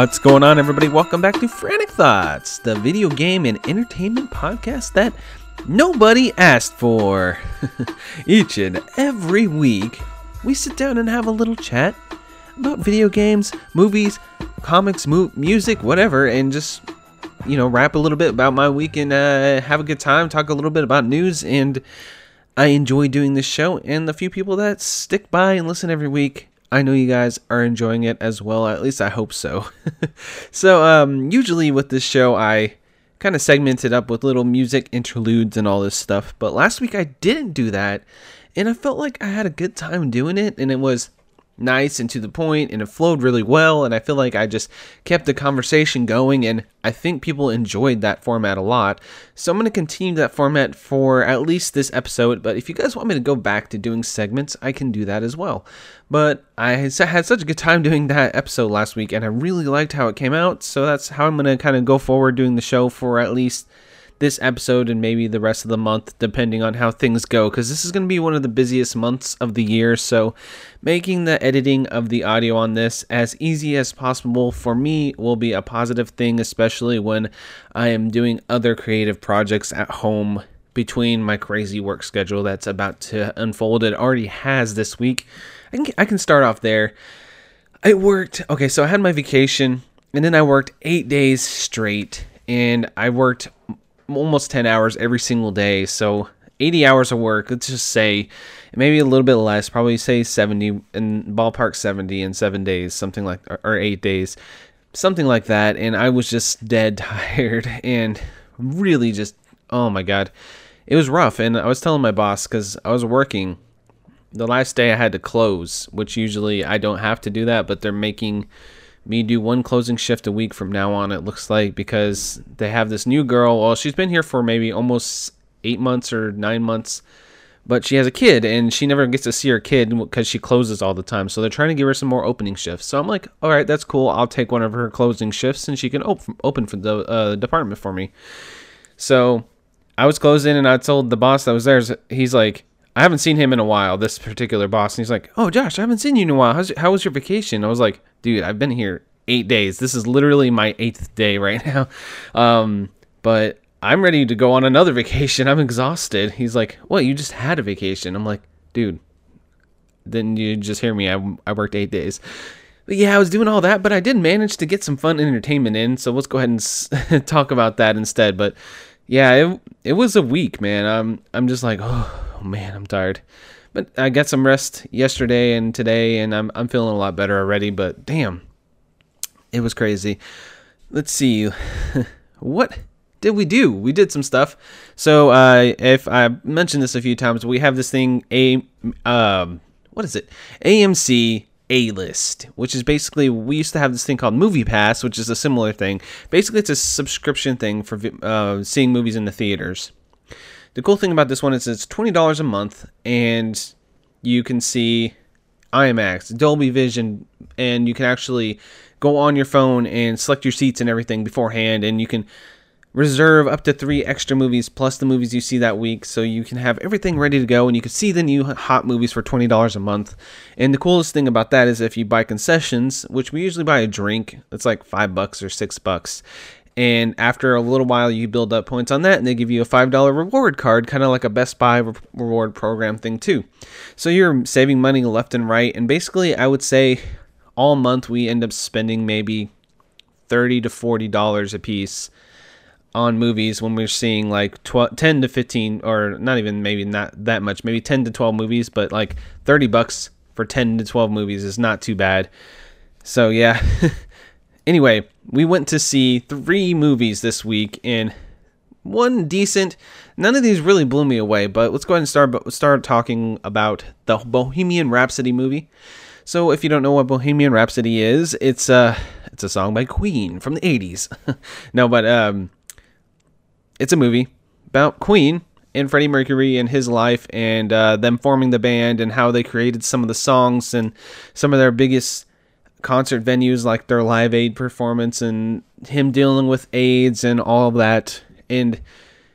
What's going on, everybody? Welcome back to Frantic Thoughts, the video game and entertainment podcast that nobody asked for. Each and every week, we sit down and have a little chat about video games, movies, comics, music, whatever, and just, you know, rap a little bit about my week and have a good time, talk a little bit about news, and I enjoy doing this show, and the few people that stick by and listen every week, I know you guys are enjoying it as well. At least I hope so. So usually with this show, I kind of segment it up with little music interludes and all this stuff. But last week I didn't do that, and I felt like I had a good time doing it, and it was nice and to the point, and it flowed really well. And I feel like I just kept the conversation going, and I think people enjoyed that format a lot. So I'm going to continue that format for at least this episode, but if you guys want me to go back to doing segments, I can do that as well. But I had such a good time doing that episode last week, and I really liked how it came out, so that's how I'm going to kind of go forward doing the show for at least this episode and maybe the rest of the month, depending on how things go, because this is going to be one of the busiest months of the year, so making the editing of the audio on this as easy as possible for me will be a positive thing, especially when I am doing other creative projects at home between my crazy work schedule that's about to unfold. It already has this week. I can start off there. I worked, okay, so I had my vacation, and then I worked 8 days straight, and I worked almost 10 hours every single day, so 80 hours of work, let's just say, maybe a little bit less, probably say 70, in ballpark 70 in 7 days, something like, or 8 days, something like that, and I was just dead tired, and really just, oh my god, it was rough, and I was telling my boss, because I was working, the last day I had to close, which usually I don't have to do that, but they're making me do one closing shift a week from now on, it looks like, because they have this new girl. Well, she's been here for maybe almost 8 months or 9 months, but she has a kid and she never gets to see her kid because she closes all the time. So they're trying to give her some more opening shifts. So I'm like, all right, that's cool. I'll take one of her closing shifts and she can open for the department for me. So I was closing and I told the boss that was there, he's like, I haven't seen him in a while, this particular boss. And he's like, oh, Josh, I haven't seen you in a while. How was your vacation? I was like, dude, I've been here 8 days. This is literally my 8th day right now. But I'm ready to go on another vacation. I'm exhausted. He's like, well, you just had a vacation. I'm like, dude, didn't you just hear me? I worked 8 days. But yeah, I was doing all that, but I did manage to get some fun entertainment in. So let's go ahead and talk about that instead. But yeah, it was a week, man. I'm just like, oh man, I'm tired. But I got some rest yesterday and today, and I'm feeling a lot better already, but damn, it was crazy. Let's see. What did we do? We did some stuff. So if I mentioned this a few times, we have this thing, what is it? AMC A-List, which is basically, we used to have this thing called Movie Pass, which is a similar thing. Basically, it's a subscription thing for seeing movies in the theaters. The cool thing about this one is it's $20 a month, and you can see IMAX, Dolby Vision, and you can actually go on your phone and select your seats and everything beforehand, and you can reserve up to 3 extra movies plus the movies you see that week, so you can have everything ready to go, and you can see the new hot movies for $20 a month. And the coolest thing about that is if you buy concessions, which we usually buy a drink, it's like $5 or $6. And after a little while, you build up points on that, and they give you a $5 reward card, kind of like a Best Buy reward program thing too. So you're saving money left and right, and basically I would say all month we end up spending maybe $30 to $40 a piece on movies when we're seeing like 10 to 15, or not even, maybe not that much, maybe 10 to 12 movies, but like $30 for 10 to 12 movies is not too bad. So yeah. Anyway, we went to see 3 movies this week, and one decent. None of these really blew me away, but let's go ahead and start talking about the Bohemian Rhapsody movie. So if you don't know what Bohemian Rhapsody is, it's a song by Queen from the 80s. No, but it's a movie about Queen and Freddie Mercury and his life, and them forming the band and how they created some of the songs and some of their biggest concert venues, like their Live Aid performance, and him dealing with AIDS and all of that. And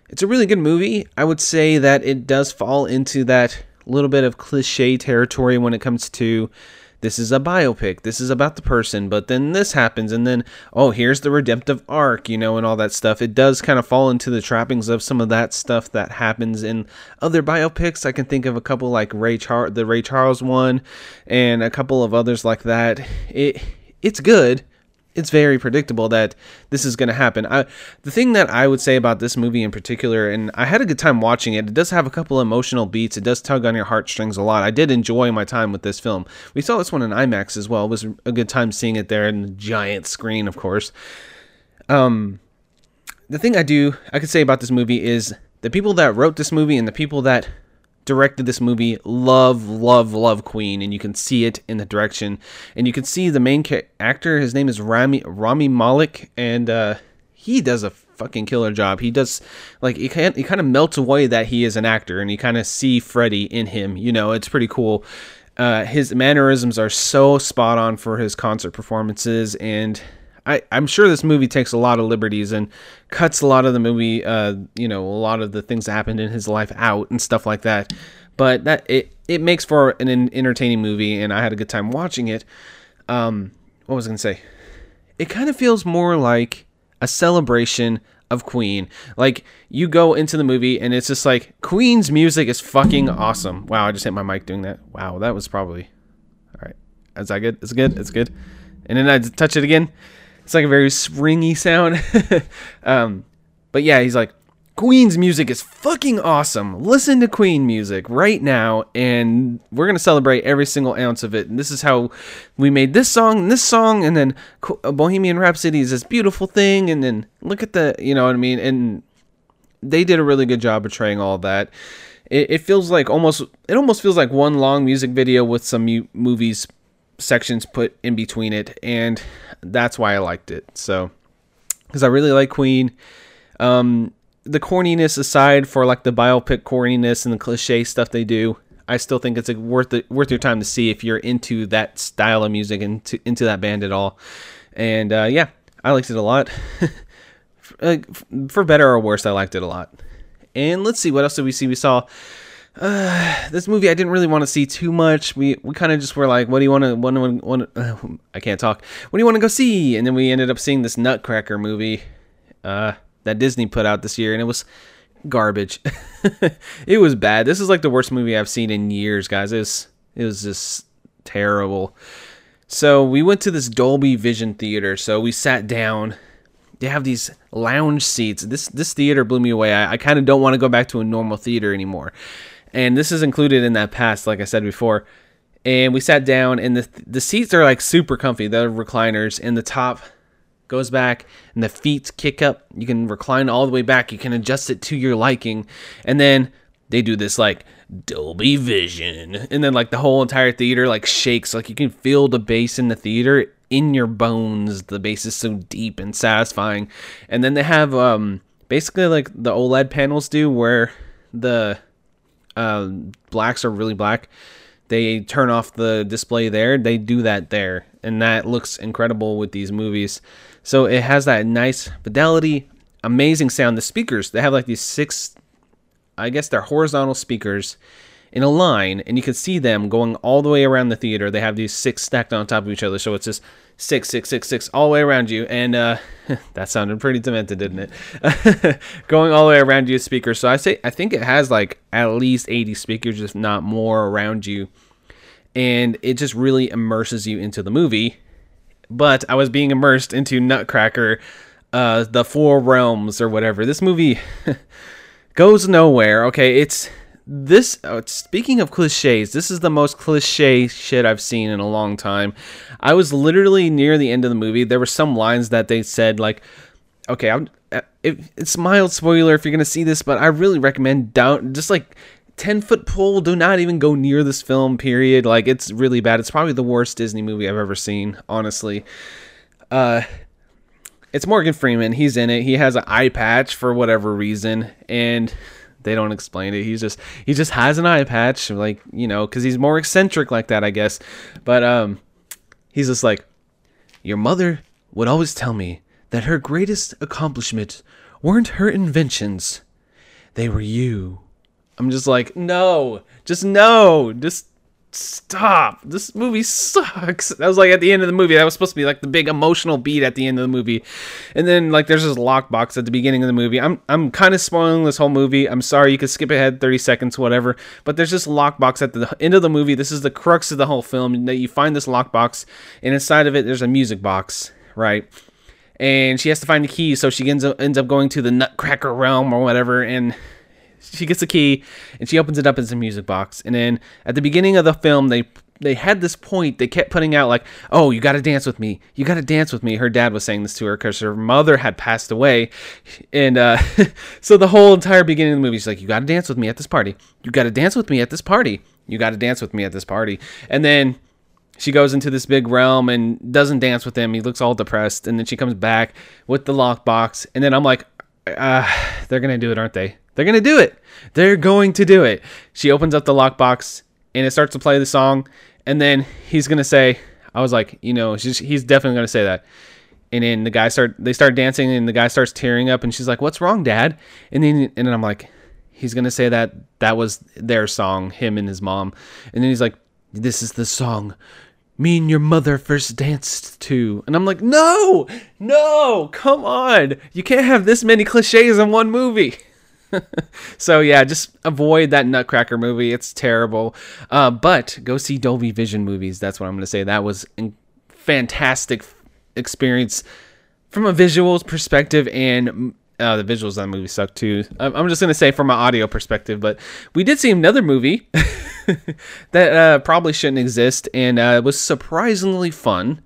it's a really good movie. I would say that it does fall into that little bit of cliche territory when it comes to this is a biopic, this is about the person, but then this happens, and then, oh, here's the redemptive arc, you know, and all that stuff. It does kind of fall into the trappings of some of that stuff that happens in other biopics. I can think of a couple like the Ray Charles one, and a couple of others like that. It's good. It's very predictable that this is going to happen. The thing that I would say about this movie in particular, and I had a good time watching it, it does have a couple emotional beats. It does tug on your heartstrings a lot. I did enjoy my time with this film. We saw this one in IMAX as well. It was a good time seeing it there in the giant screen, of course. The thing I could say about this movie is the people that wrote this movie and the people that directed this movie love Queen, and you can see it in the direction, and you can see the main actor, his name is Rami Malek, and he does a fucking killer job. He does, like, he kind of melts away that he is an actor, and you kind of see Freddie in him, you know. It's pretty cool. His mannerisms are so spot on for his concert performances, and I'm sure this movie takes a lot of liberties and cuts a lot of the movie, you know, a lot of the things that happened in his life out and stuff like that. But that it makes for an entertaining movie, and I had a good time watching it. What was I going to say? It kind of feels more like a celebration of Queen. Like, you go into the movie, and it's just like, Queen's music is fucking awesome. Wow, I just hit my mic doing that. Wow, that was probably... All right. Is that good? It's good? It's good. And then I touch it again. It's like a very springy sound. But yeah, he's like, Queen's music is fucking awesome. Listen to Queen music right now, and we're going to celebrate every single ounce of it. And this is how we made this song, and then Bohemian Rhapsody is this beautiful thing, and then look at the, you know what I mean? And they did a really good job portraying all that. It feels like it almost feels like one long music video with some movies sections put in between it, and that's why I liked it. So, because I really like Queen. The corniness aside, for like the biopic corniness and the cliche stuff they do, I still think it's worth your time to see if you're into that style of music and into that band at all. And yeah, I liked it a lot. For better or worse, I liked it a lot. And let's see, what else did we see? We saw this movie I didn't really want to see too much. We kind of just were like, what do you want to I can't talk. What do you want to go see? And then we ended up seeing this Nutcracker movie that Disney put out this year, and it was garbage. It was bad. This is like the worst movie I've seen in years, guys. It was just terrible. So we went to this Dolby Vision theater. So we sat down. They have these lounge seats. This theater blew me away. I kind of don't want to go back to a normal theater anymore. And this is included in that pass, like I said before. And we sat down, and the seats are like super comfy. They're recliners, and the top goes back, and the feet kick up. You can recline all the way back. You can adjust it to your liking. And then they do this like Dolby Vision, and then like the whole entire theater like shakes. Like you can feel the bass in the theater in your bones. The bass is so deep and satisfying. And then they have basically like the OLED panels do, where the blacks are really black. They turn off the display there. They do that there, and that looks incredible with these movies. So it has that nice fidelity, amazing sound. The speakers, they have like these 6, I guess they're horizontal speakers in a line, and you can see them going all the way around the theater. They have these 6 stacked on top of each other, so it's just 6, 6, 6, 6 all the way around you. And that sounded pretty demented, didn't it? Going all the way around you, speakers. So I think it has like at least 80 speakers, if not more, around you, and it just really immerses you into the movie. But I was being immersed into Nutcracker, The Four Realms or whatever. This movie goes nowhere. Okay, speaking of cliches, this is the most cliche shit I've seen in a long time. I was literally near the end of the movie. There were some lines that they said, like, okay, it's mild spoiler if you're going to see this, but I really recommend just like 10-foot pole. Do not even go near this film, period. Like, it's really bad. It's probably the worst Disney movie I've ever seen, honestly. It's Morgan Freeman. He's in it. He has an eye patch for whatever reason, and they don't explain it. He just has an eye patch, like, you know, because he's more eccentric like that, I guess. But he's just like, your mother would always tell me that her greatest accomplishments weren't her inventions, they were you. I'm just like, no, just stop, this movie sucks. That was like at the end of the movie. That was supposed to be like the big emotional beat at the end of the movie. And then like there's this lockbox at the beginning of the movie. I'm kind of spoiling this whole movie. I'm sorry, you could skip ahead 30 seconds, whatever. But there's this lockbox at the end of the movie. This is the crux of the whole film, that you find this lockbox, and inside of it there's a music box, right? And she has to find the key, so she ends up going to the Nutcracker realm or whatever, and she gets a key, and she opens it up as a music box. And then at the beginning of the film, they had this point. They kept putting out like, oh, you got to dance with me. You got to dance with me. Her dad was saying this to her because her mother had passed away. And so the whole entire beginning of the movie, she's like, you got to dance with me at this party. You got to dance with me at this party. You got to dance with me at this party. And then she goes into this big realm and doesn't dance with him. He looks all depressed. And then she comes back with the lockbox. And then I'm like, they're going to do it, aren't they? They're going to do it. They're going to do it. She opens up the lockbox, and it starts to play the song. And then he's going to say, I was like, you know, he's definitely going to say that. And then they start dancing, and the guy starts tearing up, and she's like, what's wrong, Dad? And then I'm like, he's going to say that was their song, him and his mom. And then he's like, this is the song me and your mother first danced to. And I'm like, no, come on. You can't have this many cliches in one movie. So yeah, just avoid that Nutcracker movie. It's terrible. But go see Dolby Vision movies. That's what I'm going to say. That was a fantastic experience from a visuals perspective, and the visuals of that movie sucked too. I'm just going to say from an audio perspective, but we did see another movie that probably shouldn't exist, and it was surprisingly fun.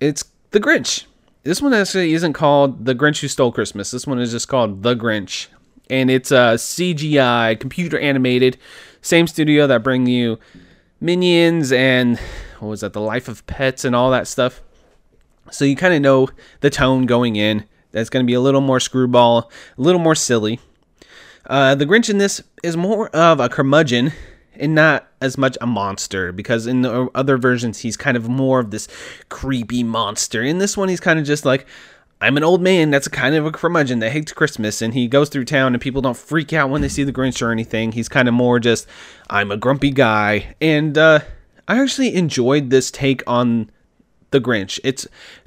It's The Grinch. This one actually isn't called The Grinch Who Stole Christmas. This one is just called The Grinch. And it's CGI, computer animated, same studio that bring you Minions and, what was that, The Life of Pets and all that stuff. So you kind of know the tone going in. That's going to be a little more screwball, a little more silly. The Grinch in this is more of a curmudgeon and not as much a monster, because in the other versions, he's kind of more of this creepy monster. In this one, he's kind of just like, I'm an old man that's kind of a curmudgeon that hates Christmas, and he goes through town and people don't freak out when they see the Grinch or anything. He's kind of more just, I'm a grumpy guy. And I actually enjoyed this take on the Grinch. It's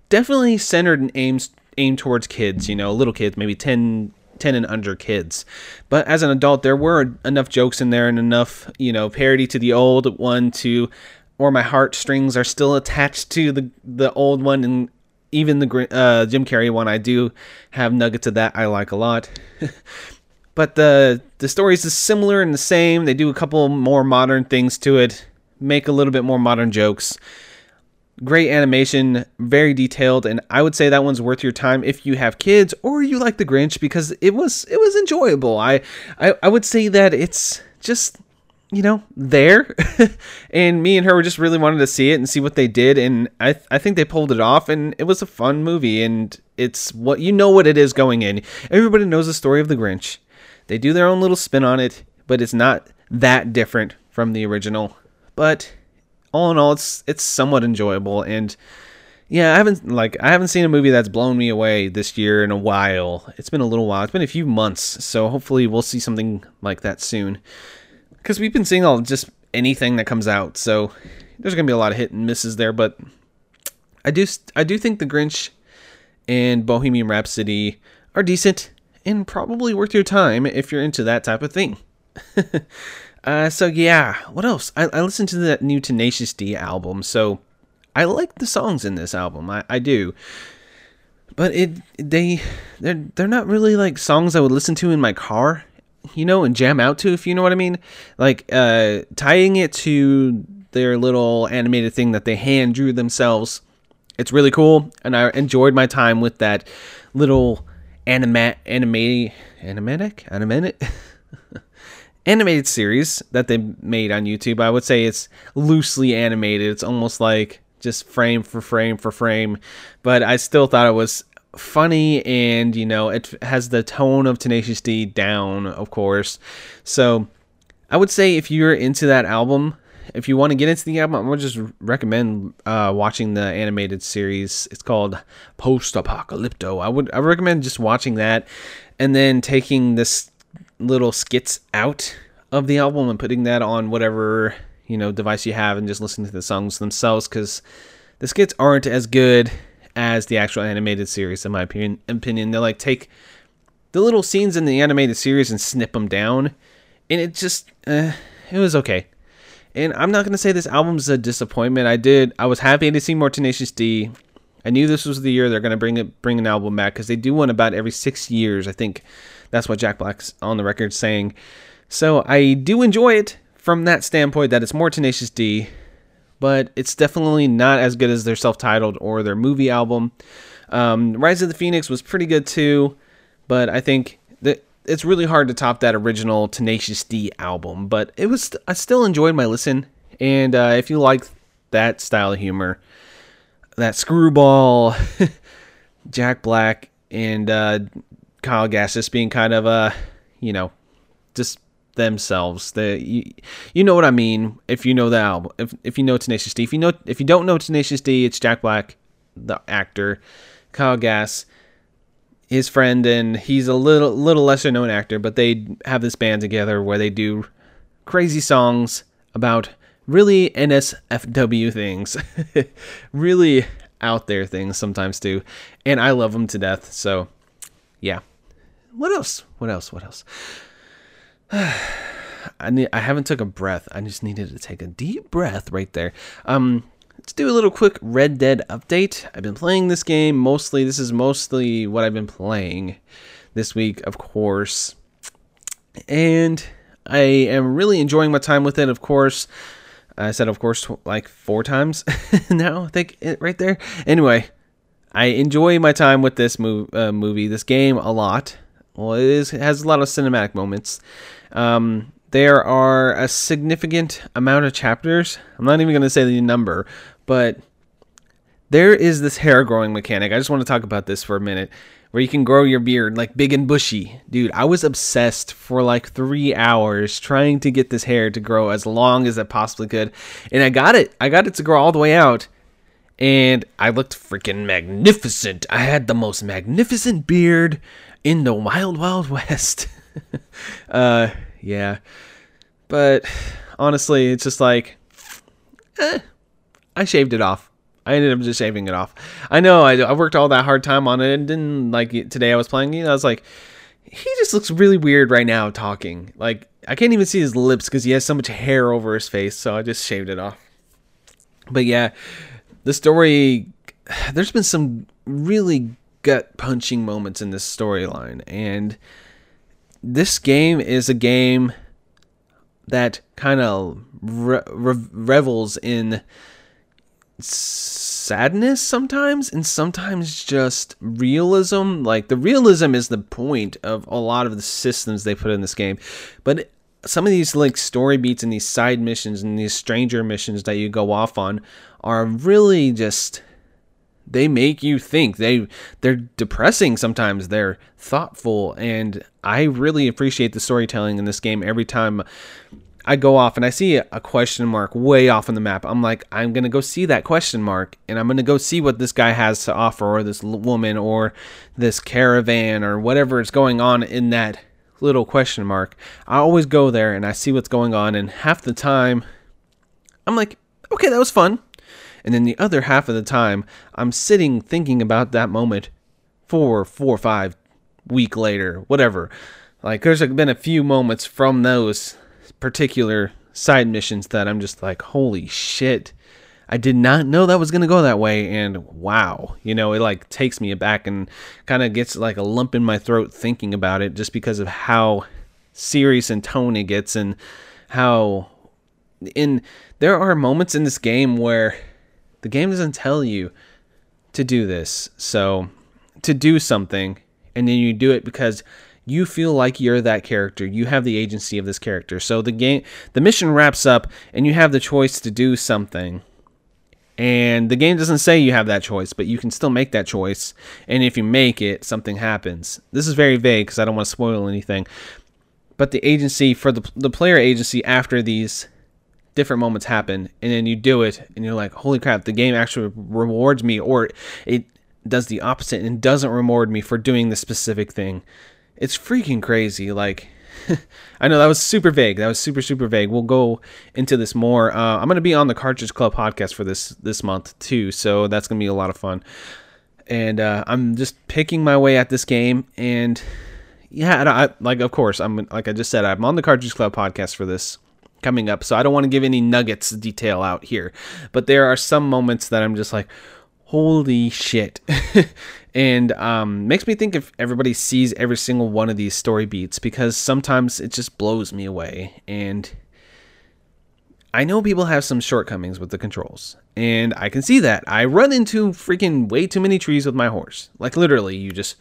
definitely centered and aimed towards kids, you know, little kids, maybe 10 and under kids. But as an adult, there were enough jokes in there and enough, you know, parody to the old one to, or my heartstrings are still attached to the old one, and even the Jim Carrey one, I do have nuggets of that I like a lot. But the story is similar and the same. They do a couple more modern things to it, make a little bit more modern jokes. Great animation, very detailed, and I would say that one's worth your time if you have kids or you like The Grinch, because it was enjoyable. I would say that it's just, you know, there. And me and her were just really wanted to see it and see what they did, and I think they pulled it off, and it was a fun movie, and it's what you know what it is going in. Everybody knows the story of the Grinch. They do their own little spin on it, but it's not that different from the original. But all in all, it's somewhat enjoyable. And yeah, I haven't seen a movie that's blown me away this year in a while. It's been a little while. It's been a few months, so hopefully we'll see something like that soon. Because we've been seeing all just anything that comes out, so there's going to be a lot of hit and misses there. But I do think The Grinch and Bohemian Rhapsody are decent and probably worth your time if you're into that type of thing. So yeah, what else? I listened to that new Tenacious D album, so I like the songs in this album. I do. But they're not really like songs I would listen to in my car, you know, and jam out to, if you know what I mean. Like tying it to their little animated thing that they hand drew themselves, it's really cool, and I enjoyed my time with that little animated series that they made on YouTube. I would say it's loosely animated. It's almost like just frame for frame for frame, but I still thought it was funny, and you know, it has the tone of Tenacious D down, of course. So I would say if you're into that album, if you want to get into the album, I would just recommend watching the animated series. It's called Post Apocalypto. I recommend just watching that, and then taking this little skits out of the album and putting that on whatever, you know, device you have and just listen to the songs themselves, because the skits aren't as good as the actual animated series, in my opinion. They like take the little scenes in the animated series and snip them down, and it just it was okay. And I'm not gonna say this album's a disappointment. I was happy to see more Tenacious D. I knew this was the year they're gonna bring an album back, because they do one about every 6 years. I think that's what Jack Black's on the record saying. So I do enjoy it from that standpoint, that it's more Tenacious D, but it's definitely not as good as their self-titled or their movie album. Rise of the Phoenix was pretty good too, but I think that it's really hard to top that original Tenacious D album. But it was, I still enjoyed my listen, and if you like that style of humor, that screwball, Jack Black and Kyle Gass just being kind of you know, just themselves. You know what I mean? If you know the album, if you know Tenacious D, if you don't know Tenacious D, it's Jack Black, the actor, Kyle Gass, his friend, and he's a little lesser known actor, but they have this band together where they do crazy songs about really NSFW things, really out there things sometimes too, and I love them to death. So yeah, what else? I haven't took a breath. I just needed to take a deep breath right there. Let's do a little quick Red Dead update. I've been playing this game mostly. This is mostly what I've been playing this week, of course. And I am really enjoying my time with it, of course. I said, of course, like 4 times now, I think, right there. Anyway, I enjoy my time with this game a lot. Well, it has a lot of cinematic moments. There are a significant amount of chapters. I'm not even going to say the number, but there is this hair growing mechanic. I just want to talk about this for a minute, where you can grow your beard like big and bushy. Dude, I was obsessed for like 3 hours trying to get this hair to grow as long as I possibly could. And I got it. I got it to grow all the way out. And I looked freaking magnificent. I had the most magnificent beard in the wild, wild west. Yeah, but honestly, it's just like, I shaved it off. I ended up just shaving it off. I know I worked all that hard time on it, and didn't like it. Today I was playing, I was like, he just looks really weird right now talking. Like, I can't even see his lips because he has so much hair over his face, so I just shaved it off. But yeah, the story, there's been some really gut-punching moments in this storyline, and this game is a game that kind of revels in sadness sometimes, and sometimes just realism. Like, the realism is the point of a lot of the systems they put in this game. But some of these like story beats and these side missions and these stranger missions that you go off on are really just, they make you think. They're depressing sometimes. They're thoughtful, and I really appreciate the storytelling in this game. Every time I go off and I see a question mark way off on the map, I'm like, I'm going to go see that question mark, and I'm going to go see what this guy has to offer, or this woman, or this caravan, or whatever is going on in that little question mark. I always go there, and I see what's going on, and half the time I'm like, okay, that was fun. And then the other half of the time, I'm sitting thinking about that moment 4 or 5 weeks later, whatever. Like, there's been a few moments from those particular side missions that I'm just like, holy shit, I did not know that was going to go that way. And wow, you know, it like takes me aback and kind of gets like a lump in my throat thinking about it, just because of how serious and tone it gets, and how there are moments in this game where the game doesn't tell you to do this. So, to do something, and then you do it because you feel like you're that character. You have the agency of this character. So the mission wraps up, and you have the choice to do something. And the game doesn't say you have that choice, but you can still make that choice. And if you make it, something happens. This is very vague because I don't want to spoil anything. But the agency for the player agency after these different moments happen, and then you do it, and you're like, holy crap, the game actually rewards me, or it does the opposite and doesn't reward me for doing this specific thing. It's freaking crazy. Like, I know that was super vague. That was super vague. We'll go into this more. I'm going to be on the Cartridge Club podcast for this month too, so that's going to be a lot of fun. And I'm just picking my way at this game. And yeah, like I just said, I'm on the Cartridge Club podcast for this coming up, so I don't want to give any nuggets detail out here. But there are some moments that I'm just like, holy shit. And makes me think if everybody sees every single one of these story beats, because sometimes it just blows me away. And I know people have some shortcomings with the controls, and I can see that. I run into freaking way too many trees with my horse. Like, literally, you just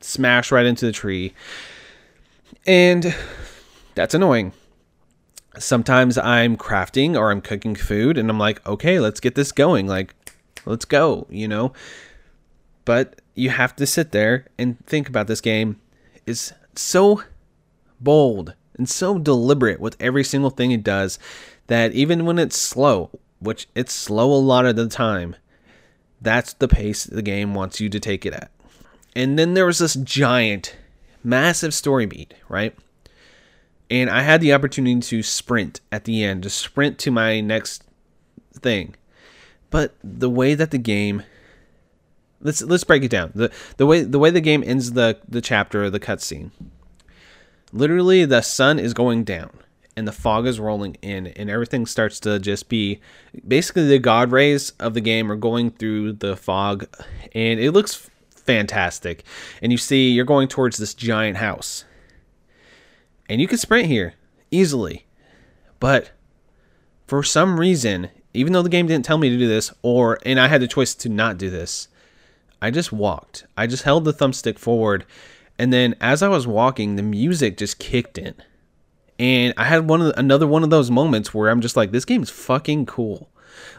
smash right into the tree, and that's annoying. Sometimes I'm crafting or I'm cooking food, and I'm like, okay, let's get this going. Like, let's go, you know? But you have to sit there and think about this game. It's so bold and so deliberate with every single thing it does, that even when it's slow, which it's slow a lot of the time, that's the pace the game wants you to take it at. And then there was this giant, massive story beat, right? And I had the opportunity to sprint at the end, to sprint to my next thing. But the way that the game... Let's break it down. The way the game ends the chapter or the cutscene. Literally, the sun is going down, and the fog is rolling in, and everything starts to just be... Basically, the god rays of the game are going through the fog, and it looks fantastic. And you see, you're going towards this giant house. And you can sprint here, easily. But, for some reason, even though the game didn't tell me to do this, and I had the choice to not do this, I just walked. I just held the thumbstick forward, and then as I was walking, the music just kicked in, and I had another one of those moments where I'm just like, this game's fucking cool.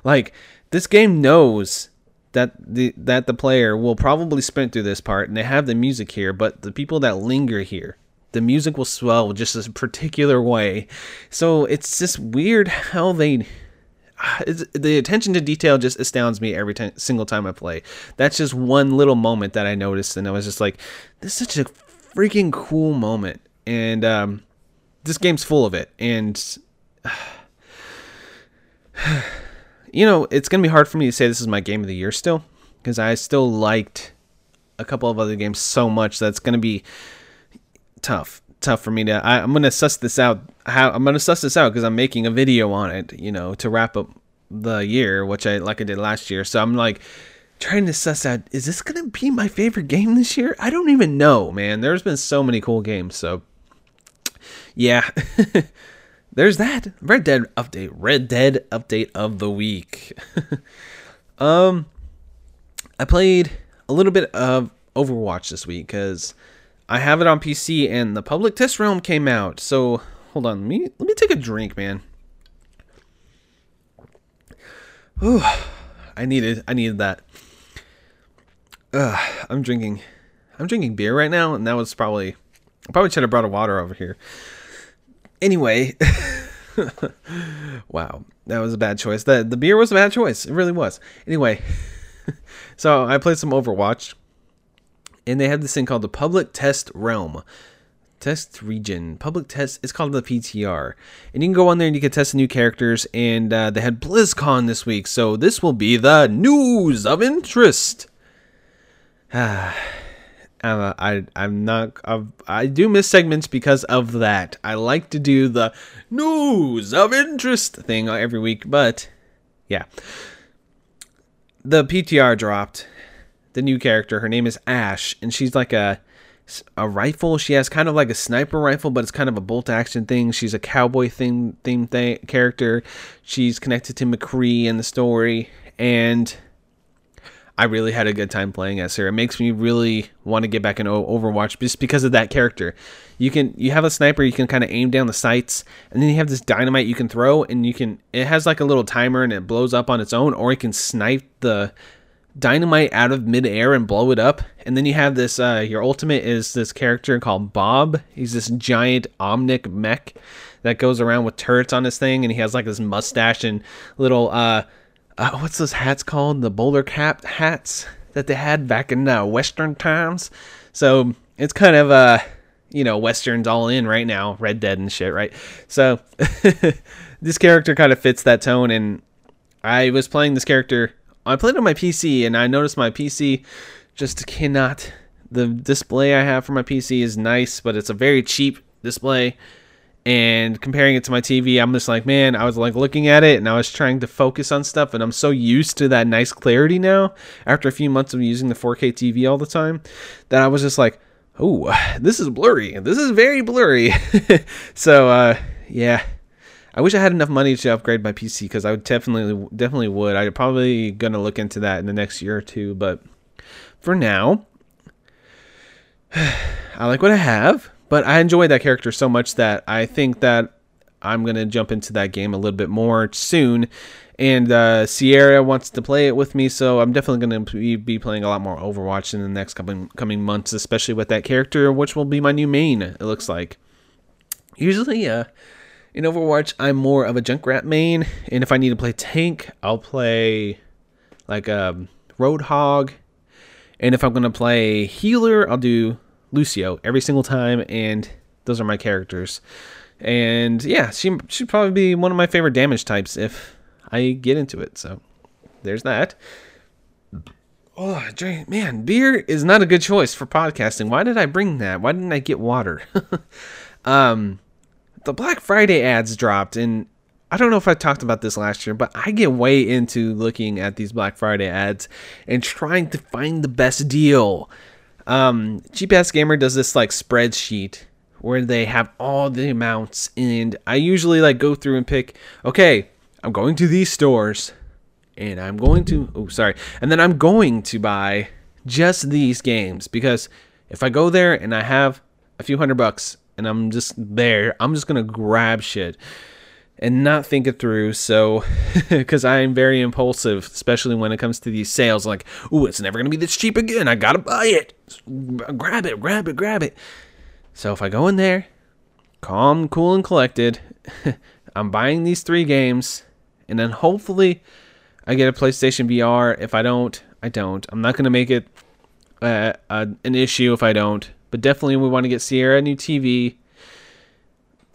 Like, this game knows that the player will probably sprint through this part, and they have the music here, but the people that linger here, the music will swell just this particular way. So it's just weird how the attention to detail just astounds me every single time I play. That's just one little moment that I noticed, and I was just like, this is such a freaking cool moment. And this game's full of it. And you know, it's gonna be hard for me to say this is my game of the year still, because I still liked a couple of other games so much that's gonna be tough for me to... I'm gonna suss this out. I'm gonna suss this out because I'm making a video on it, you know, to wrap up the year, which I did last year. So I'm like trying to suss out, is this gonna be my favorite game this year? I don't even know, man. There's been so many cool games. So yeah, there's that Red Dead update of the week. I played a little bit of Overwatch this week because I have it on PC, and the public test realm came out. So hold on, let me take a drink, man. Ooh, I needed that. I'm drinking beer right now, and that was I probably should have brought a water over here. Anyway, wow, that was a bad choice. The beer was a bad choice. It really was. Anyway, so I played some Overwatch. And they have this thing called the Public Test Realm. Test Region. Public Test. It's called the PTR. And you can go on there and you can test new characters. And they had BlizzCon this week. So this will be the news of interest. I do miss segments because of that. I like to do the news of interest thing every week. But, yeah. The PTR dropped. The new character, her name is Ashe, and she's like a rifle. She has kind of like a sniper rifle, but it's kind of a bolt action thing. She's a cowboy theme character. She's connected to McCree in the story, and I really had a good time playing as her. It makes me really want to get back into Overwatch just because of that character. You have a sniper, you can kind of aim down the sights, and then you have this dynamite you can throw, and it has like a little timer, and it blows up on its own, or you can snipe the dynamite out of midair and blow it up. And then you have this your ultimate is this character called Bob. He's this giant omnic mech that goes around with turrets on his thing, and he has like this mustache and little what's those hats called, the bowler cap hats that they had back in western times. So it's kind of you know, Westerns all in right now, Red Dead and shit, right? So this character kind of fits that tone, and I was playing this character. I played on my PC, and I noticed my PC just cannot... The display I have for my PC is nice, but it's a very cheap display. And comparing it to my TV, I'm just like, man, I was like looking at it and I was trying to focus on stuff, and I'm so used to that nice clarity now after a few months of using the 4K TV all the time, that I was just like, oh, this is blurry. This is very blurry. So, yeah, I wish I had enough money to upgrade my PC, because I would definitely would. I'm probably going to look into that in the next year or two. But for now, I like what I have. But I enjoyed that character so much that I think that I'm going to jump into that game a little bit more soon. And Sierra wants to play it with me, so I'm definitely going to be playing a lot more Overwatch in the next coming months, especially with that character, which will be my new main, it looks like. Usually in Overwatch, I'm more of a Junkrat main, and if I need to play tank, I'll play like Roadhog. And if I'm going to play healer, I'll do Lucio every single time, and those are my characters. And yeah, she should probably be one of my favorite damage types if I get into it. So there's that. Oh, drink, man, beer is not a good choice for podcasting. Why did I bring that? Why didn't I get water? The Black Friday ads dropped, and I don't know if I talked about this last year, but I get way into looking at these Black Friday ads and trying to find the best deal. CheapAssGamer does this like spreadsheet where they have all the amounts, and I usually like go through and pick, okay, I'm going to these stores and I'm going to, oh, sorry. And then I'm going to buy just these games, because if I go there and I have a few $100 and I'm just there, I'm just going to grab shit and not think it through. So, because I am very impulsive, especially when it comes to these sales, like, ooh, it's never going to be this cheap again. I got to buy it. Grab it, grab it, grab it. So if I go in there, calm, cool, and collected, I'm buying these 3 games, and then hopefully I get a PlayStation VR. If I don't, I don't. I'm not going to make it an issue if I don't, but definitely we want to get Sierra a new TV.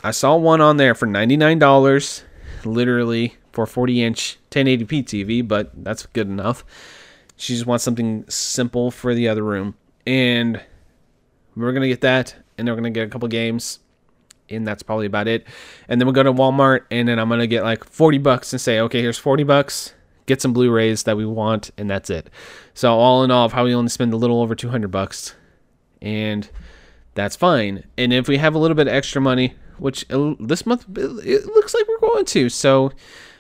I saw one on there for $99, literally, for a 40-inch 1080p TV, but that's good enough. She just wants something simple for the other room. And we're going to get that, and we're going to get a couple games, and that's probably about it. And then we'll go to Walmart, and then I'm going to get like $40 and say, okay, here's $40, get some Blu-rays that we want, and that's it. So all in all, I'll probably only spend a little over $200, and that's fine. And if we have a little bit of extra money, which this month it looks like we're going to, so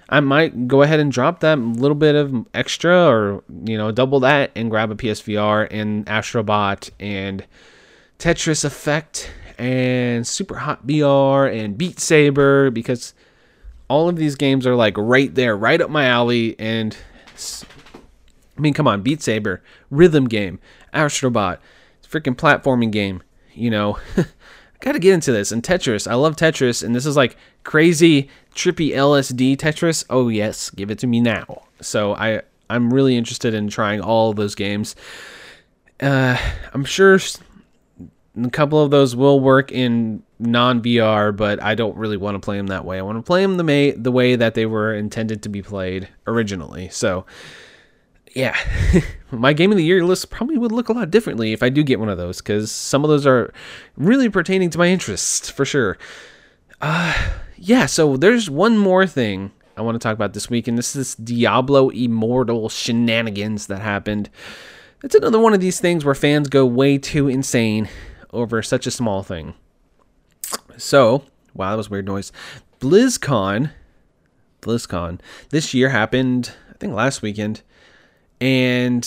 I might go ahead and drop that little bit of extra, or double that, and grab a PSVR and Astrobot and Tetris Effect and Super Hot VR and Beat Saber, because all of these games are like right there, right up my alley. And I mean, come on, Beat Saber, rhythm game, Astrobot, freaking platforming game, gotta get into this. And Tetris, I love Tetris, and this is like crazy trippy LSD Tetris. Oh yes, give it to me now. So I'm really interested in trying all of those games. I'm sure a couple of those will work in non-VR, but I don't really want to play them that way. I want to play them the way that they were intended to be played originally. So yeah, my game of the year list probably would look a lot differently if I do get one of those, because some of those are really pertaining to my interests for sure. Yeah, so there's one more thing I want to talk about this week, and this is Diablo Immortal shenanigans that happened. It's another one of these things where fans go way too insane over such a small thing. So, wow, that was weird noise. BlizzCon this year happened, I think, last weekend. And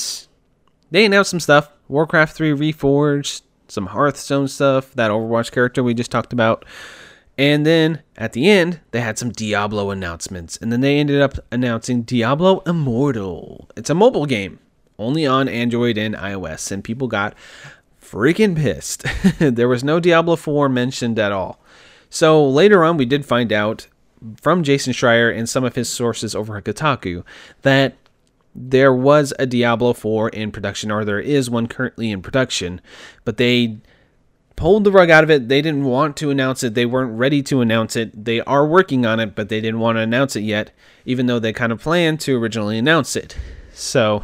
they announced some stuff, Warcraft 3 Reforged, some Hearthstone stuff, that Overwatch character we just talked about. And then at the end, they had some Diablo announcements. And then they ended up announcing Diablo Immortal. It's a mobile game, only on Android and iOS. And people got freaking pissed. There was no Diablo 4 mentioned at all. So later on, we did find out from Jason Schreier and some of his sources over at Kotaku that there was a Diablo 4 in production, or there is one currently in production, but they pulled the rug out of it. They didn't want to announce it. They weren't ready to announce it. They are working on it, but they didn't want to announce it yet, even though they kind of planned to originally announce it. So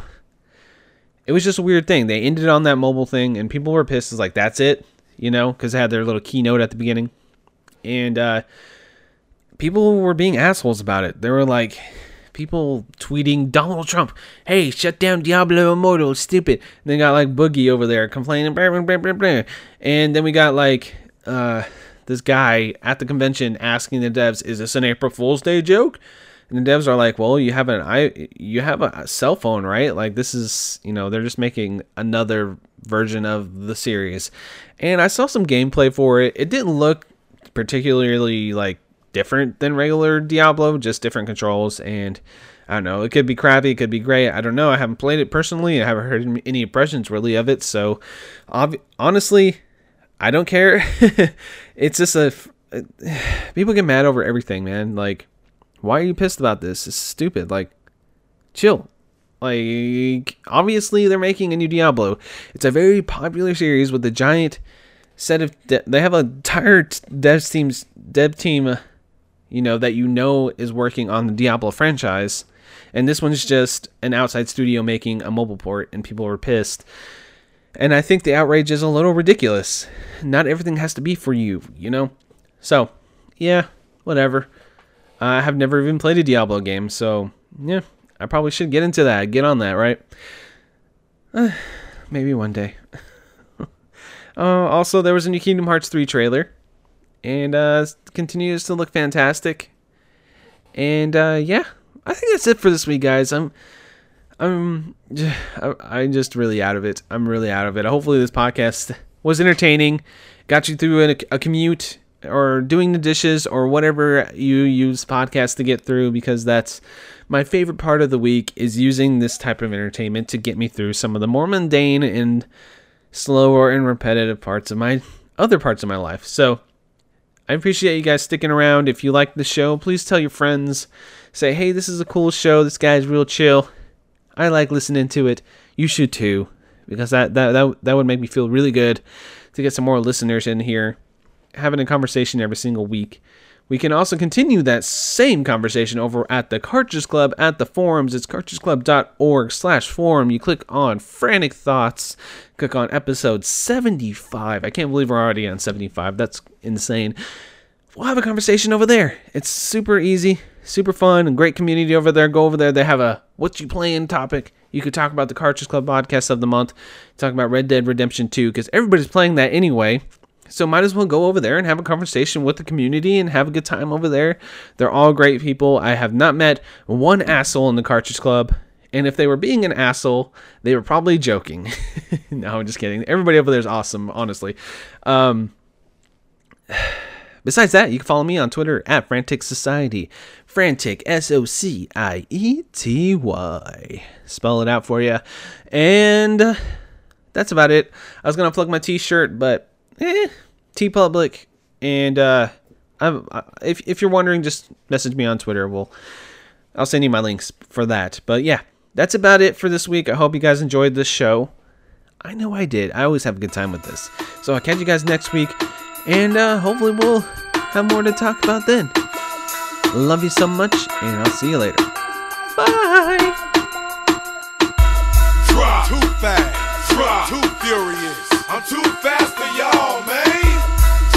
it was just a weird thing. They ended on that mobile thing, and people were pissed. It's like, that's it, you know, because they had their little keynote at the beginning. And people were being assholes about it. They were like, people tweeting Donald Trump, hey, shut down Diablo Immortal, stupid. And then got like Boogie over there complaining, blah, blah, blah, blah, blah. And then we got like this guy at the convention asking the devs, is this an April Fool's Day joke? And the devs are like, well, you have a cell phone, right? Like, this is, you know, they're just making another version of the series. And I saw some gameplay for it. It didn't look particularly like different than regular Diablo, just different controls, and I don't know, it could be crappy, it could be great, I don't know. I haven't played it personally, I haven't heard any impressions really of it, so honestly I don't care. It's just people get mad over everything, man. Like, why are you pissed about this? It's stupid. Like, chill. Like, obviously they're making a new Diablo. It's a very popular series with a giant set of they have an entire dev team you know, that you know is working on the Diablo franchise, and this one's just an outside studio making a mobile port, and people were pissed. And I think the outrage is a little ridiculous. Not everything has to be for you, you know? So, yeah, whatever. I have never even played a Diablo game, so, yeah, I probably should get into that, get on that, right? Maybe one day. Also, there was a new Kingdom Hearts 3 trailer, and continues to look fantastic. And yeah, I think that's it for this week, guys. I'm just really out of it. I'm really out of it. Hopefully this podcast was entertaining, got you through a commute, or doing the dishes, or whatever you use podcasts to get through, because that's my favorite part of the week, is using this type of entertainment to get me through some of the more mundane and slower and repetitive parts of my other parts of my life. So I appreciate you guys sticking around. If you like the show, please tell your friends. Say, hey, this is a cool show. This guy's real chill. I like listening to it. You should too, because that would make me feel really good to get some more listeners in here, having a conversation every single week. We can also continue that same conversation over at the Cartridge Club at the forums. It's cartridgeclub.org/forum. You click on Frantic Thoughts, click on episode 75. I can't believe we're already on 75. That's insane. We'll have a conversation over there. It's super easy, super fun, and great community over there. Go over there. They have a what you playing topic. You could talk about the Cartridge Club podcast of the month, talk about Red Dead Redemption 2, because everybody's playing that anyway. So might as well go over there and have a conversation with the community and have a good time over there. They're all great people. I have not met one asshole in the Cartridge Club. And if they were being an asshole, they were probably joking. No, I'm just kidding. Everybody over there is awesome, honestly. Besides that, you can follow me on Twitter at Frantic Society. Frantic, Society. Spell it out for you. And that's about it. I was going to plug my t-shirt, but... TeePublic, and if you're wondering, just message me on Twitter. I'll send you my links for that. But yeah, that's about it for this week. I hope you guys enjoyed this show. I know I did. I always have a good time with this. So I'll catch you guys next week, and hopefully we'll have more to talk about then. Love you so much, and I'll see you later. Bye. Try too fast. Try too furious. I'm too fast for y'all, man.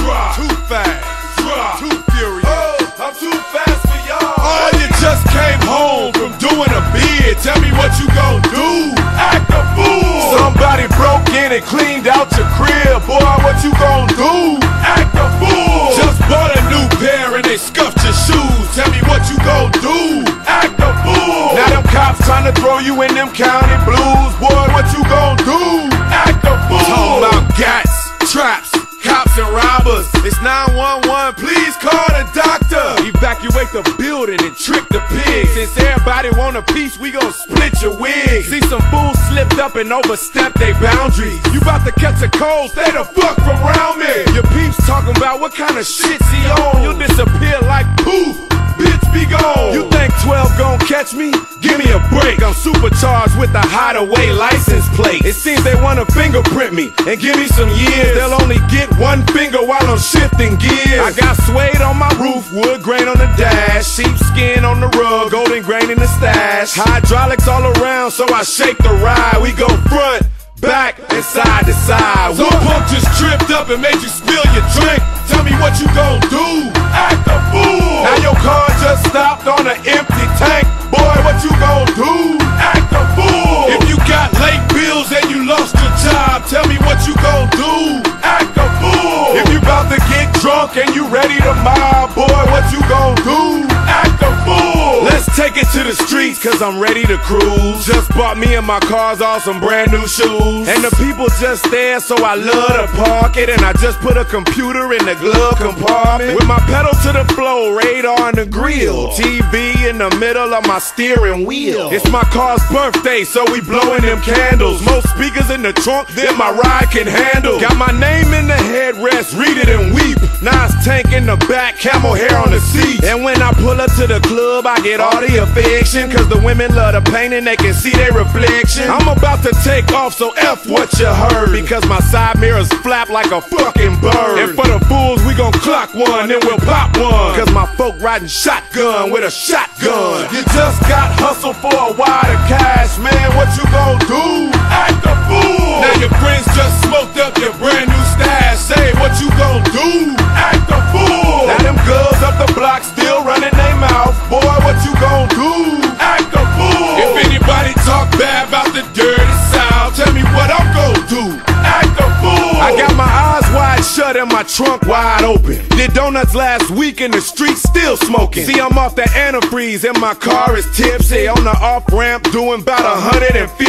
Try too fast, try too furious. Oh, I'm too fast for y'all. Oh, you just came home from doing a bid. Tell me what you gon' do. Act a fool. Somebody broke in and cleaned out your crib. Boy, what you gon' do? Act a fool. Just bought a new pair and they scuffed your shoes. Tell me what you gon' do. Act a fool. Now them cops tryna throw you in them county blues. Boy, what you gon' do? Act a fool. Talk about gats, traps, cops and robbers. It's 911, please call the doctor. Evacuate the building and trick the pigs. Since everybody want a piece, we gon' split your wig. See some fools slipped up and overstepped their boundaries. You bout to catch a cold, stay the fuck from round me. Your peeps talking about what kind of shit's he on. You'll disappear like poof, bitch be gone. You think 12 gon' catch catch me? Give me a break. I'm supercharged with a hideaway license plate. It seems they want to fingerprint me and give me some years. They'll only get one finger while I'm shifting gears. I got suede on my roof, wood grain on the dash, sheepskin on the rug, golden grain in the stash. Hydraulics all around, so I shake the ride. We go front, back, and side to side. Some punk just tripped up and made you spill your drink. Tell me what you gon' do, act a fool. Now your car just stopped on an empty tank. Boy, what you gon' do, act a fool. If you got late bills and you lost your job, tell me what you gon' do, act a fool. If you bout to get drunk and you ready to mob, boy, what you gon' do, act a fool. Let's take it to the streets, cause I'm ready to cruise. Just bought me and my cars all some brand new shoes. And the people just there, so I love to park it. And I just put a computer in the glove compartment with my pedal to the floor, radar in the grill, TV in the middle of my steering wheel. It's my car's birthday, so we blowing them candles. Most speakers in the trunk that my ride can handle. Got my name in the headrest, read it and weep. Nas tank in the back, camel hair on the seat. And when I pull up to the club, I get all the affection, cause the women love the paint and they can see their reflection. I'm about to take off, so F what you heard, because my side mirrors flap like a fucking bird. And for the fool, we gon' clock one, then we'll pop one, cause my folk riding shotgun with a shotgun. You just got hustled for a wad of cash, man, what you gon' do? Act a fool. Now your friends just smoked up your brand new stash, say what you gon' do? Act a fool. Now them girls up the block still running their mouth, boy, what you gon' do? Act a fool. If anybody talk bad about the dirty south, tell me what I'm gon' do? Act a fool. I got my eyes wide shut and my trunk wide open. Did donuts last week in the street, still smoking. See, I'm off the antifreeze and my car is tipsy. On the off-ramp doing about 150.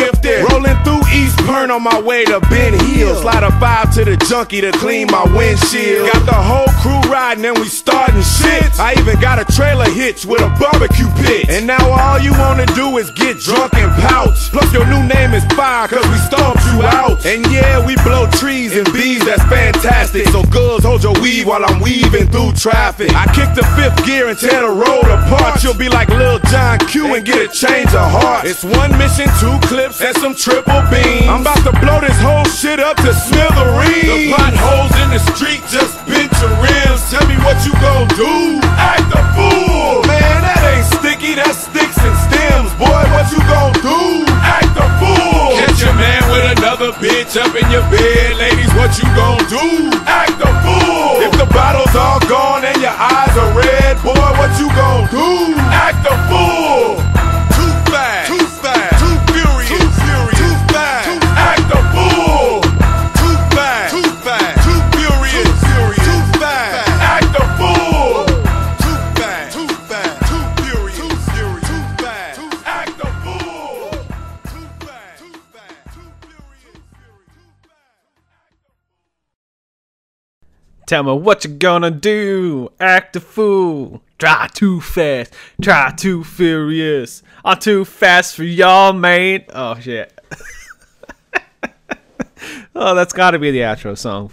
Rolling through East Pern on my way to Ben Hill. Slide a 5 to the junkie to clean my windshield. Got the whole crew riding and we starting shit. I even got a trailer hitch with a barbecue pit. And now all you wanna do is get drunk and pout. Plus your new name is fire, cause we stomped you out. And yeah, we blow trees and bees, that's fantastic. So girls, hold your weave while I'm weaving through traffic. I kick the fifth gear and tear the road apart. You'll be like Lil John Q and get a change of heart. It's one mission, 2 clips, and some triple beans. I'm about to blow this whole shit up to smithereens. The potholes in the street just bent your rims. Tell me what you gon' do, act a fool. Man, that ain't sticky, that's sticks and stems. Boy, what you gon' do, act a fool. Catch your man with another bitch up in your bed. Ladies, what you gon' do, act a fool. If the bottle's all gone and your eyes are red, boy, what you gon' do, act a fool. Too fast, too fast, too furious, too fast, too act a fool. Too fast, too fast, too furious, too fast, act a fool. Too fast, too fast, too furious, too fast, too act a fool. Too fast, too fast, too furious, too fast. Tell me what you gonna do, act a fool. Try too fast, try too furious. I'm too fast for y'all, mate. Oh, shit. Oh, that's gotta be the outro song